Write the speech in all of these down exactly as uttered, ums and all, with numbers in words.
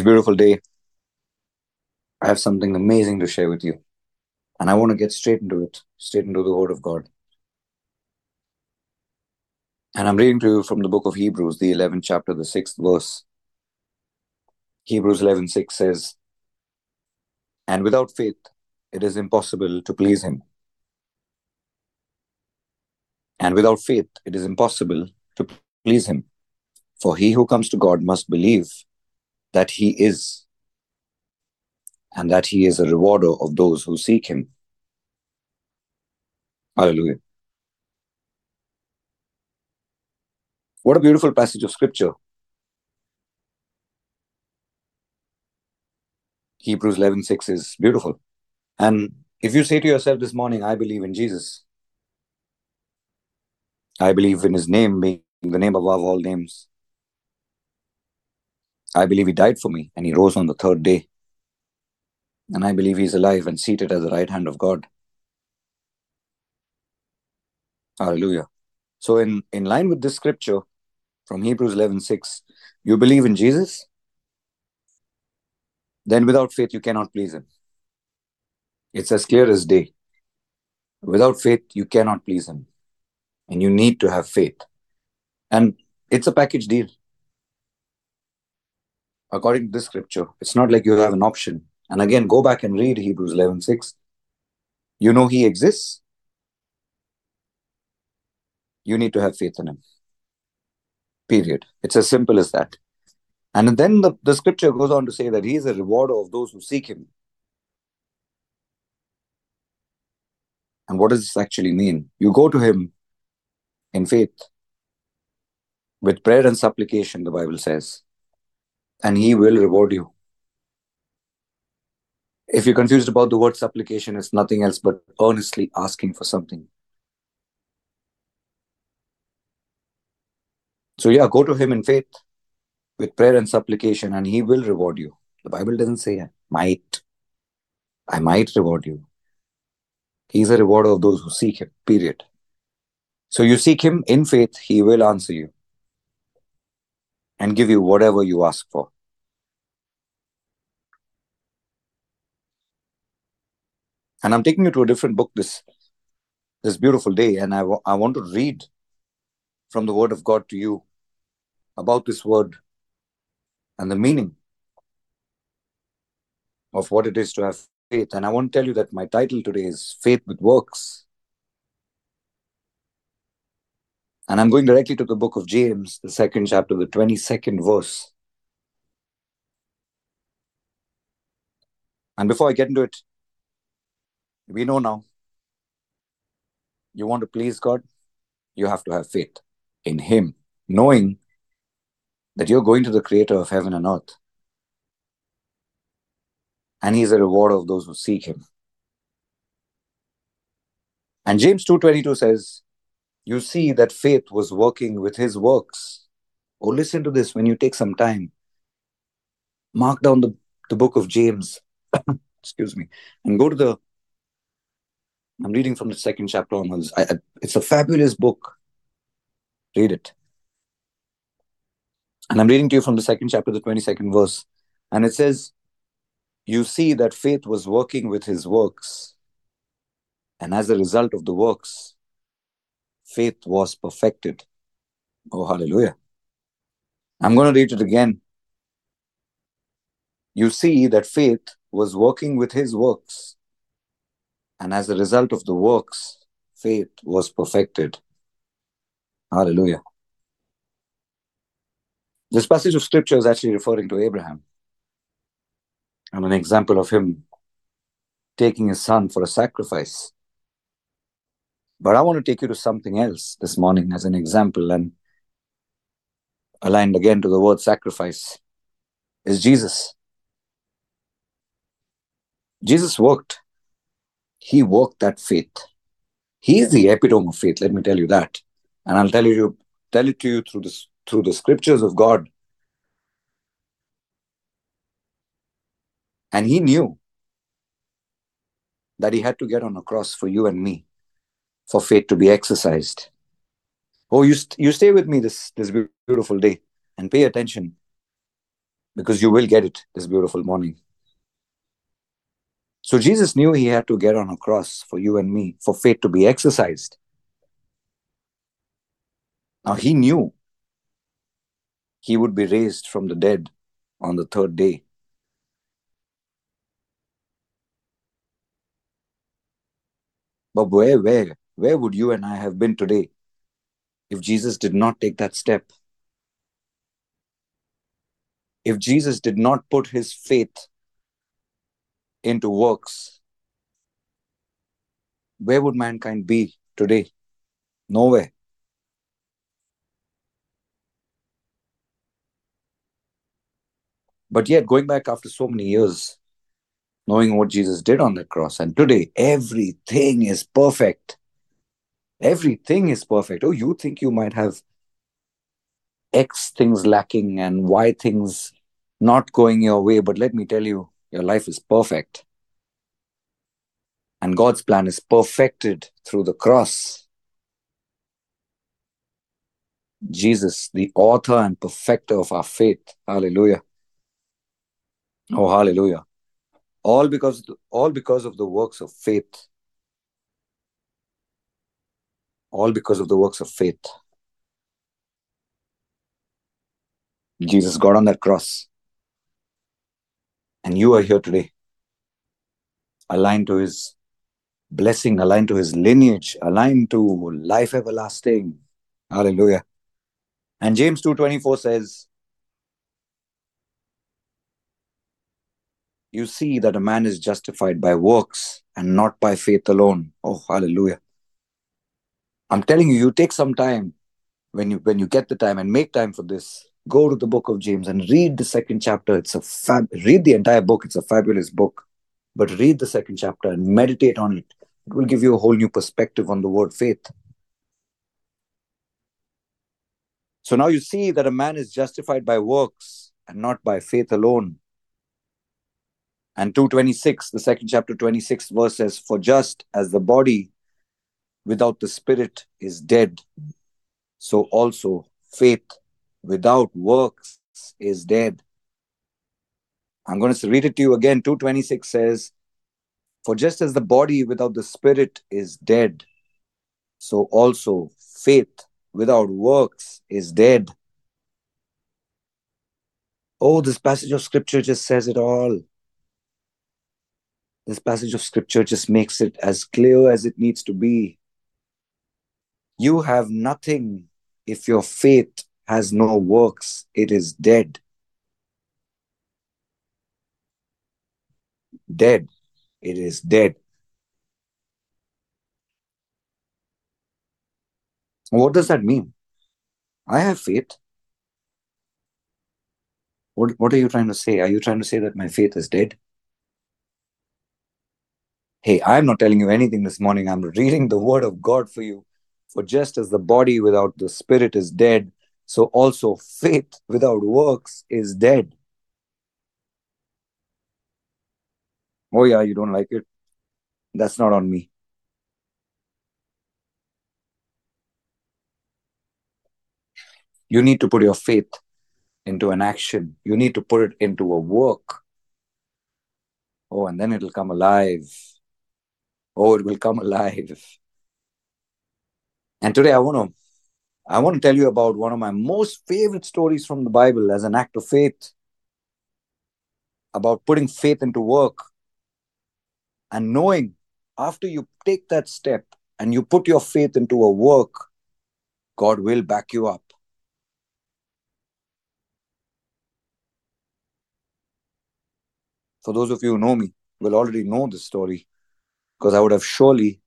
This beautiful day, I have something amazing to share with you. And I want to get straight into it, straight into the Word of God. And I'm reading to you from the book of Hebrews, the eleventh chapter, the sixth verse. Hebrews eleven six says, "And without faith, it is impossible to please him." And without faith, it is impossible to please him. For he who comes to God must believe that he is, and that he is a rewarder of those who seek him. Hallelujah. What a beautiful passage of scripture. Hebrews eleven six is beautiful. And if you say to yourself this morning, I believe in Jesus. I believe in his name being the name above all names. I believe he died for me and he rose on the third day. And I believe he's alive and seated at the right hand of God. Hallelujah. So in, in line with this scripture from Hebrews eleven six, you believe in Jesus, then without faith you cannot please him. It's as clear as day. Without faith you cannot please him. And you need to have faith. And it's a package deal. According to this scripture, it's not like you have an option. And again, go back and read Hebrews eleven six. You know he exists. You need to have faith in him. Period. It's as simple as that. And then the, the scripture goes on to say that he is a rewarder of those who seek him. And what does this actually mean? You go to him in faith, with prayer and supplication, the Bible says, and he will reward you. If you're confused about the word supplication, it's nothing else but earnestly asking for something. So yeah, go to him in faith with prayer and supplication and he will reward you. The Bible doesn't say, I might. I might reward you. He's a rewarder of those who seek him, period. So you seek him in faith, he will answer you and give you whatever you ask for. And I'm taking you to a different book this, this beautiful day. And I, I want to read from the Word of God to you about this word and the meaning of what it is to have faith. And I want to tell you that my title today is Faith with Works. And I'm going directly to the book of James, the second chapter, the twenty-second verse. And before I get into it, we know now, you want to please God, you have to have faith in him, knowing that you're going to the creator of heaven and earth. And he's a rewarder of those who seek him. And James two twenty-two says, you see that faith was working with his works. Oh, listen to this when you take some time. Mark down the, the book of James. Excuse me. And go to the I'm reading from the second chapter onwards. I, I, it's a fabulous book. Read it. And I'm reading to you from the second chapter, the twenty-second verse. And it says, you see that faith was working with his works. And as a result of the works, faith was perfected. Oh, hallelujah. I'm going to read it again. You see that faith was working with his works. And as a result of the works, faith was perfected. Hallelujah. This passage of scripture is actually referring to Abraham and an example of him taking his son for a sacrifice. But I want to take you to something else this morning as an example, and aligned again to the word sacrifice is Jesus. Jesus worked. He worked that faith. He is the epitome of faith, let me tell you that. And I'll tell you, tell it to you through the, through the scriptures of God. And he knew that he had to get on a cross for you and me, for faith to be exercised. Oh, you, st- you stay with me this, this beautiful day and pay attention. because you will get it this beautiful morning. So Jesus knew he had to get on a cross for you and me, for faith to be exercised. Now he knew he would be raised from the dead on the third day. But where, where, where would you and I have been today if Jesus did not take that step? If Jesus did not put his faith into works, where would mankind be today? Nowhere. But yet, going back after so many years, knowing what Jesus did on the cross, and today, everything is perfect. Everything is perfect. Oh, you think you might have X things lacking and Y things not going your way, but let me tell you, your life is perfect. And God's plan is perfected through the cross. Jesus, the author and perfecter of our faith. Hallelujah. Oh, hallelujah. All because, all because of the works of faith. All because of the works of faith. Jesus got on that cross. And you are here today, aligned to his blessing, aligned to his lineage, aligned to life everlasting. Hallelujah. And James two twenty-four says, you see that a man is justified by works and not by faith alone. Oh, hallelujah. I'm telling you, you take some time when you, when you get the time and make time for this. Go to the book of James and read the second chapter. It's a fab. Read the entire book. It's a fabulous book. But read the second chapter and meditate on it. It will give you a whole new perspective on the word faith. So now you see that a man is justified by works and not by faith alone. And two twenty-six, the second chapter, twenty-sixth verse says, for just as the body without the spirit is dead, so also faith without works is dead. I'm going to read it to you again. two twenty-six says, for just as the body without the spirit is dead, so also faith without works is dead. Oh, this passage of scripture just says it all. This passage of scripture just makes it as clear as it needs to be. You have nothing if your faith has no works, it is dead. Dead. It is dead. What does that mean? I have faith. What, what are you trying to say? Are you trying to say that my faith is dead? Hey, I'm not telling you anything this morning. I'm reading the word of God for you. For just as the body without the spirit is dead, so also faith without works is dead. Oh yeah, you don't like it? That's not on me. You need to put your faith into an action. You need to put it into a work. Oh, and then it will come alive. Oh, it will come alive. And today I want to I want to tell you about one of my most favorite stories from the Bible as an act of faith, about putting faith into work and knowing after you take that step and you put your faith into a work, God will back you up. For those of you who know me, will already know this story because I would have surely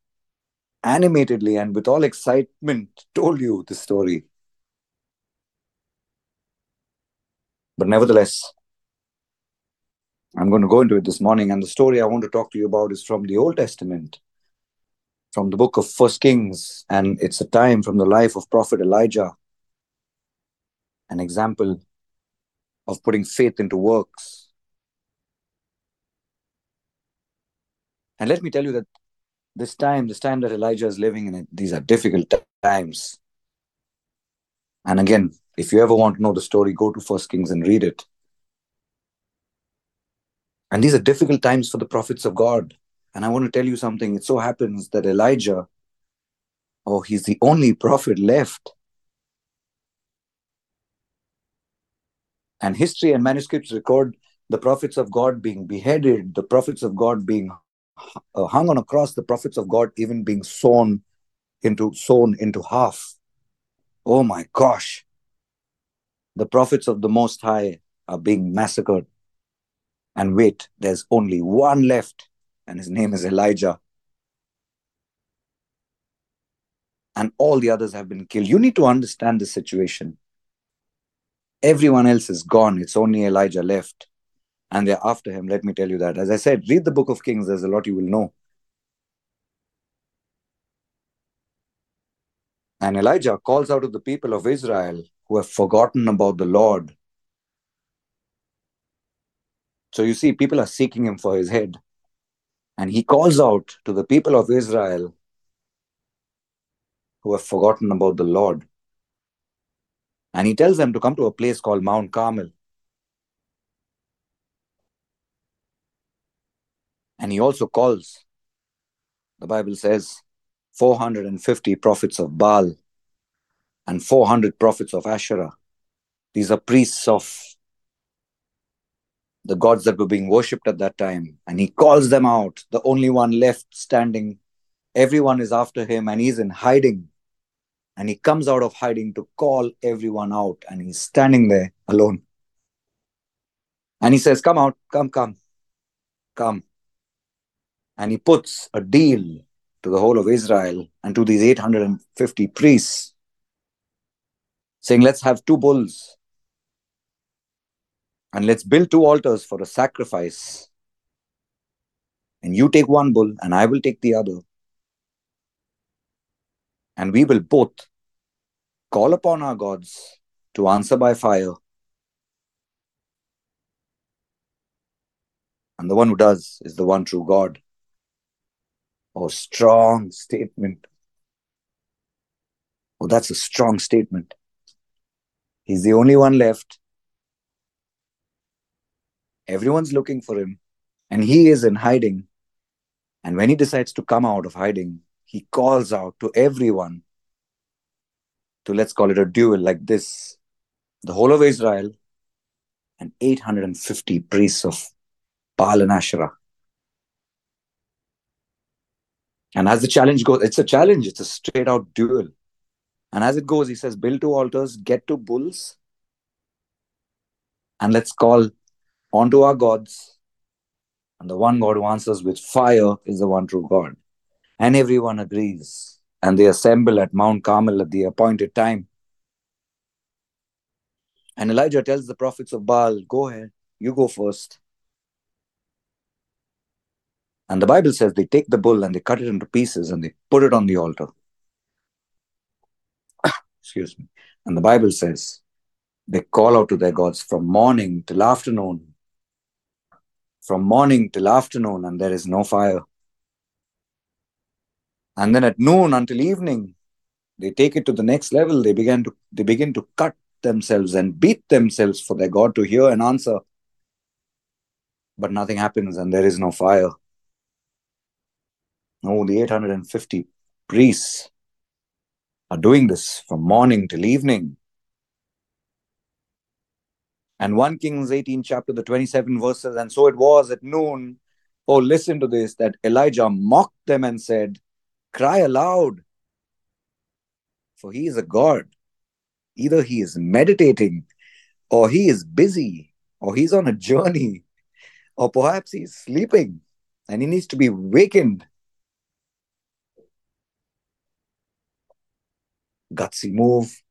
animatedly and with all excitement told you the story. But nevertheless, I'm going to go into it this morning, and the story I want to talk to you about is from the Old Testament, from the book of First Kings, and it's a time from the life of Prophet Elijah, an example of putting faith into works. And let me tell you that This time, this time that Elijah is living in, it, these are difficult times. And again, if you ever want to know the story, go to First Kings and read it. And these are difficult times for the prophets of God. And I want to tell you something. It so happens that Elijah, oh, he's the only prophet left. And history and manuscripts record the prophets of God being beheaded, the prophets of God being hung on a cross, the prophets of God even being sawn into sewn into half. Oh my gosh. The prophets of the Most High are being massacred. And wait, there's only one left, and his name is Elijah. And all the others have been killed. You need to understand the situation. Everyone else is gone. It's only Elijah left. And they're after him. Let me tell you that. As I said, read the book of Kings. There's a lot you will know. And Elijah calls out to the people of Israel who have forgotten about the Lord. So you see, people are seeking him for his head. And he calls out to the people of Israel who have forgotten about the Lord. And he tells them to come to a place called Mount Carmel. And he also calls, the Bible says, four hundred fifty prophets of Baal and four hundred prophets of Asherah. These are priests of the gods that were being worshipped at that time. And he calls them out, the only one left standing. Everyone is after him and he's in hiding. And he comes out of hiding to call everyone out. And he's standing there alone. And he says, come out, come, come, come. And he puts a deal to the whole of Israel and to these eight hundred fifty priests, saying, let's have two bulls. And let's build two altars for a sacrifice. And you take one bull and I will take the other. And we will both call upon our gods to answer by fire. And the one who does is the one true God. Oh, strong statement. Oh, that's a strong statement. He's the only one left. Everyone's looking for him. And he is in hiding. And when he decides to come out of hiding, he calls out to everyone to, let's call it a duel like this. The whole of Israel and eight hundred fifty priests of Baal and Asherah. And as the challenge goes, it's a challenge. It's a straight out duel. And as it goes, he says, build two altars, get two bulls. And let's call onto our gods. And the one God who answers with fire is the one true God. And everyone agrees. And they assemble at Mount Carmel at the appointed time. And Elijah tells the prophets of Baal, go ahead, you go first. And the Bible says they take the bull and they cut it into pieces and they put it on the altar. Excuse me. And the Bible says they call out to their gods from morning till afternoon. From morning till afternoon, and there is no fire. And then at noon until evening, they take it to the next level. They begin to, they begin to cut themselves and beat themselves for their God to hear and answer. But nothing happens and there is no fire. No, the eight hundred fifty priests are doing this from morning till evening. And First Kings eighteen chapter, the twenty-seven verses, and so it was at noon, oh, listen to this, that Elijah mocked them and said, cry aloud, for he is a god. Either he is meditating, or he is busy, or he's on a journey, or perhaps he's sleeping, and he needs to be wakened. Gutsy move.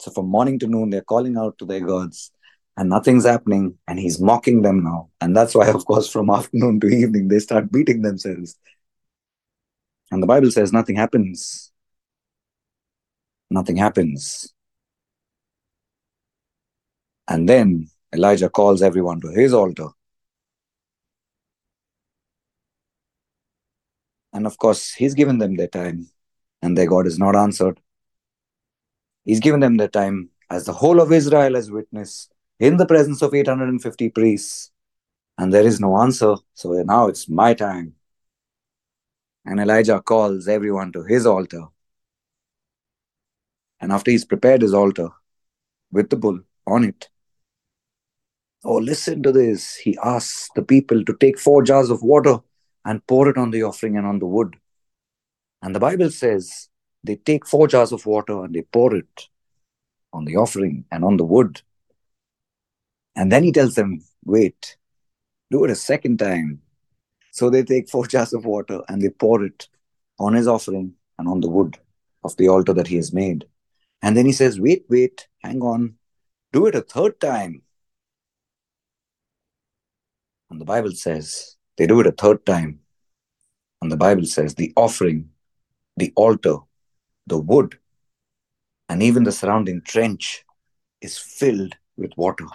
So from morning to noon, they're calling out to their gods. And nothing's happening. And he's mocking them now. And that's why, of course, from afternoon to evening, they start beating themselves. And the Bible says nothing happens. Nothing happens. And then Elijah calls everyone to his altar. And of course, he's given them their time. And their God is not answered. He's given them their time as the whole of Israel has witnessed. in the presence of eight hundred fifty priests, and there is no answer, so now it's my time. And Elijah calls everyone to his altar. And after he's prepared his altar with the bull on it, oh, listen to this. He asks the people to take four jars of water and pour it on the offering and on the wood. And the Bible says they take four jars of water and they pour it on the offering and on the wood. And then he tells them, wait, do it a second time. So they take four jars of water and they pour it on his offering and on the wood of the altar that he has made. And then he says, wait, wait, hang on, do it a third time. And the Bible says, they do it a third time. And the Bible says, the offering, the altar, the wood, and even the surrounding trench is filled with water.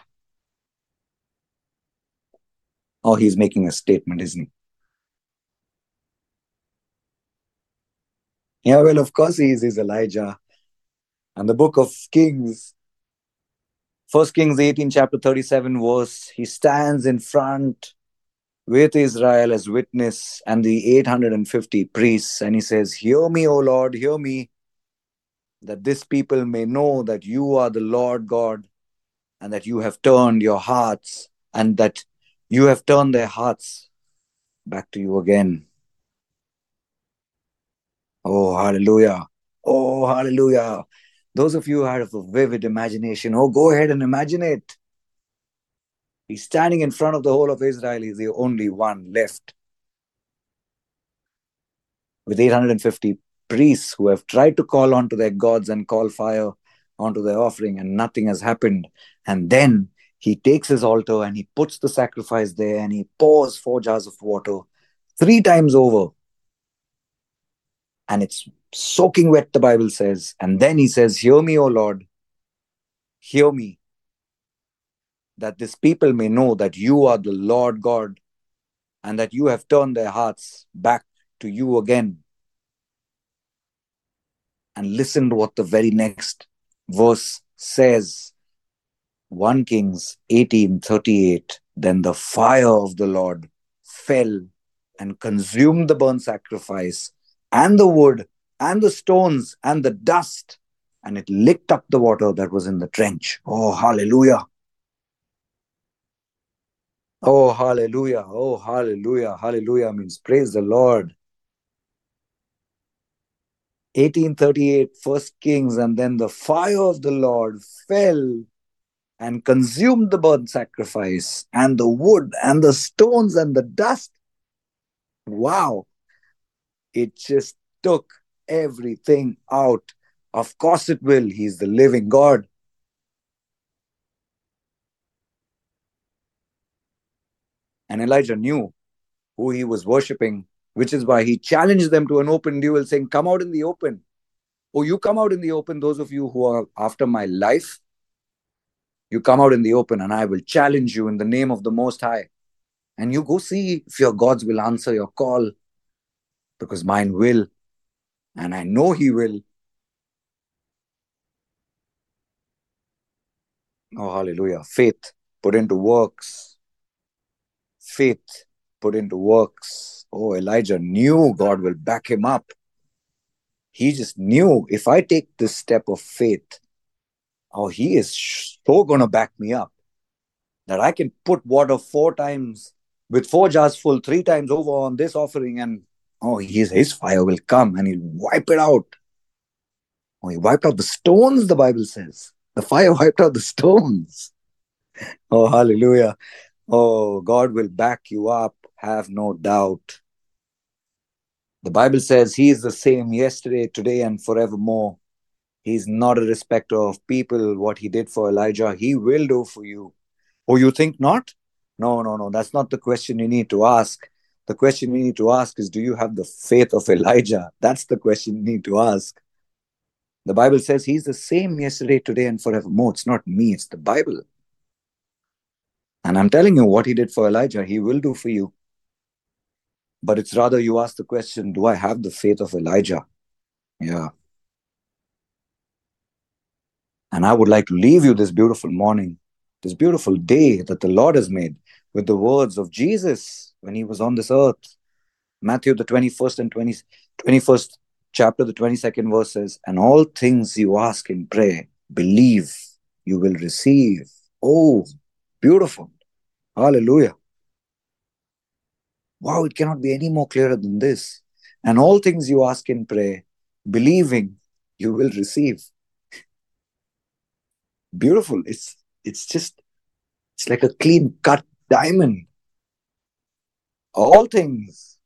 Oh, he's making a statement, isn't he? Yeah, well, of course he is, he's Elijah. And the book of Kings, First Kings eighteen, chapter thirty-seven verse, he stands in front with Israel as witness and the eight hundred fifty priests. And he says, hear me, O Lord, hear me, that this people may know that you are the Lord God and that you have turned your hearts and that you have turned their hearts back to you again. Oh, hallelujah. Oh, hallelujah. Those of you who have a vivid imagination, oh, go ahead and imagine it. He's standing in front of the whole of Israel. He's the only one left. With eight hundred fifty priests who have tried to call onto their gods and call fire onto their offering, and nothing has happened. And then he takes his altar and he puts the sacrifice there and he pours four jars of water three times over. And it's soaking wet, the Bible says. And then he says, hear me, O Lord, hear me, that this people may know that you are the Lord God and that you have turned their hearts back to you again. And listen to what the very next verse says. First Kings eighteen thirty-eight, then the fire of the Lord fell and consumed the burnt sacrifice and the wood and the stones and the dust, and it licked up the water that was in the trench. Oh, hallelujah. Oh, hallelujah. Oh, hallelujah. Hallelujah means praise the Lord. eighteen thirty-eight, First Kings, and then the fire of the Lord fell and consumed the burnt sacrifice and the wood and the stones and the dust. Wow. It just took everything out. Of course it will. He's the living God. And Elijah knew who he was worshipping, which is why he challenged them to an open duel, saying, come out in the open. Oh, you come out in the open, those of you who are after my life. You come out in the open and I will challenge you in the name of the Most High. And you go see if your gods will answer your call. Because mine will, and I know he will. Oh, hallelujah. Faith put into works. Faith put into works. Oh, Elijah knew God will back him up. He just knew, if I take this step of faith, oh, he is so going to back me up that I can put water four times with four jars full, three times over on this offering, and oh, his, his fire will come and he'll wipe it out. Oh, he wiped out the stones, the Bible says. The fire wiped out the stones. Oh, hallelujah. Oh, God will back you up. Have no doubt. The Bible says he is the same yesterday, today, and forevermore. He's not a respecter of people. What he did for Elijah, he will do for you. Oh, you think not? No, no, no. That's not the question you need to ask. The question we need to ask is, do you have the faith of Elijah? That's the question we need to ask. The Bible says he's the same yesterday, today, and forevermore. It's not me, it's the Bible. And I'm telling you, what he did for Elijah, he will do for you. But it's rather you ask the question, do I have the faith of Elijah? Yeah. And I would like to leave you this beautiful morning this beautiful day that the Lord has made, with the words of Jesus when he was on this earth. Matthew, the twenty-first and twenty, twenty-first chapter, the twenty-second verse says, "And all things you ask in prayer, believe, you will receive." Oh, beautiful. Hallelujah. Wow, it cannot be any more clearer than this. And all things you ask in prayer, believing, you will receive. Beautiful. It's, it's just, it's like a clean-cut diamond. All things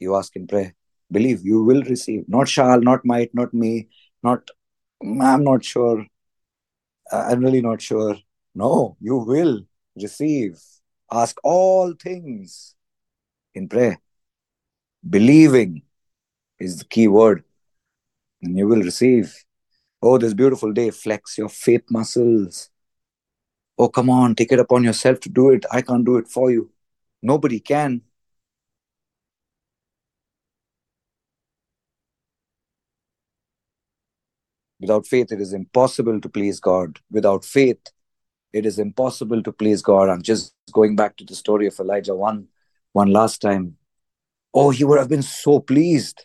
you ask in prayer, believe, you will receive. Not shall, not might, not me, not, I'm not sure, I'm really not sure. No, you will receive. Ask all things in prayer. Believing is the key word. And you will receive. Oh, this beautiful day. Flex your faith muscles. Oh, come on. Take it upon yourself to do it. I can't do it for you. Nobody can. Without faith, it is impossible to please God. Without faith, it is impossible to please God. I'm just going back to the story of Elijah one, one last time. Oh, he would have been so pleased.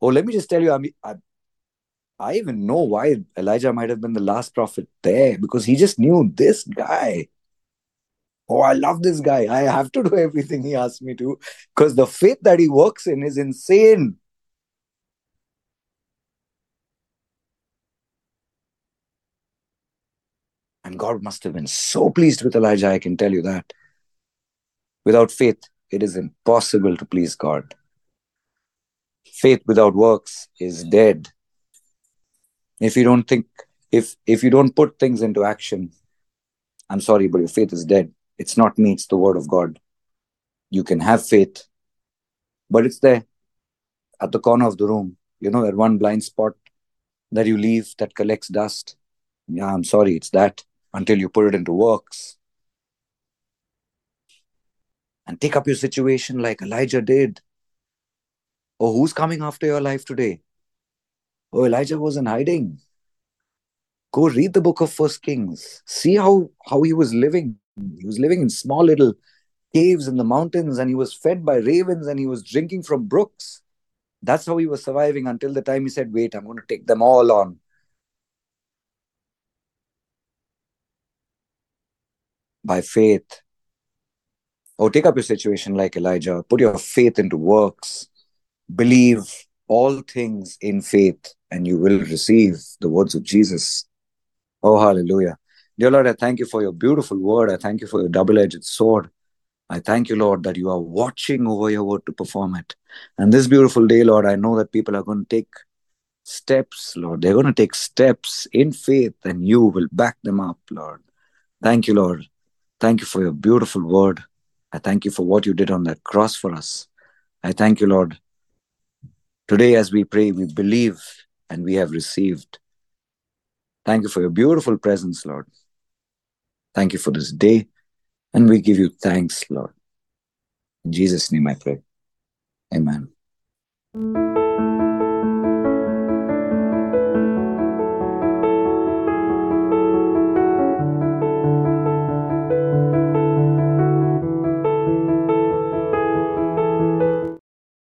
Oh, let me just tell you, I mean, I, I even know why Elijah might have been the last prophet there, because he just knew this guy. Oh, I love this guy. I have to do everything he asks me to, because the faith that he works in is insane. And God must have been so pleased with Elijah, I can tell you that. Without faith, it is impossible to please God. Faith without works is dead. If you don't think, if, if you don't put things into action, I'm sorry, but your faith is dead. It's not me, it's the word of God. You can have faith, but it's there at the corner of the room. You know, that one blind spot that you leave that collects dust. Yeah, I'm sorry, it's that. Until you put it into works. And take up your situation like Elijah did. Oh, who's coming after your life today? Oh, Elijah was in hiding. Go read the book of First Kings. See how, how he was living. He was living in small little caves in the mountains, and he was fed by ravens, and he was drinking from brooks. That's how he was surviving, until the time he said, wait, I'm going to take them all on. By faith. Oh, take up your situation like Elijah. Put your faith into works. Believe all things in faith, and you will receive the words of Jesus. Oh, hallelujah. Dear Lord, I thank you for your beautiful word. I thank you for your double-edged sword. I thank you, Lord, that you are watching over your word to perform it. And this beautiful day, Lord, I know that people are going to take steps, Lord. They're going to take steps in faith, and you will back them up, Lord. Thank you, Lord. Thank you for your beautiful word. I thank you for what you did on that cross for us. I thank you, Lord. Today, as we pray, we believe and we have received. Thank you for your beautiful presence, Lord. Thank you for this day. And we give you thanks, Lord. In Jesus' name I pray. Amen.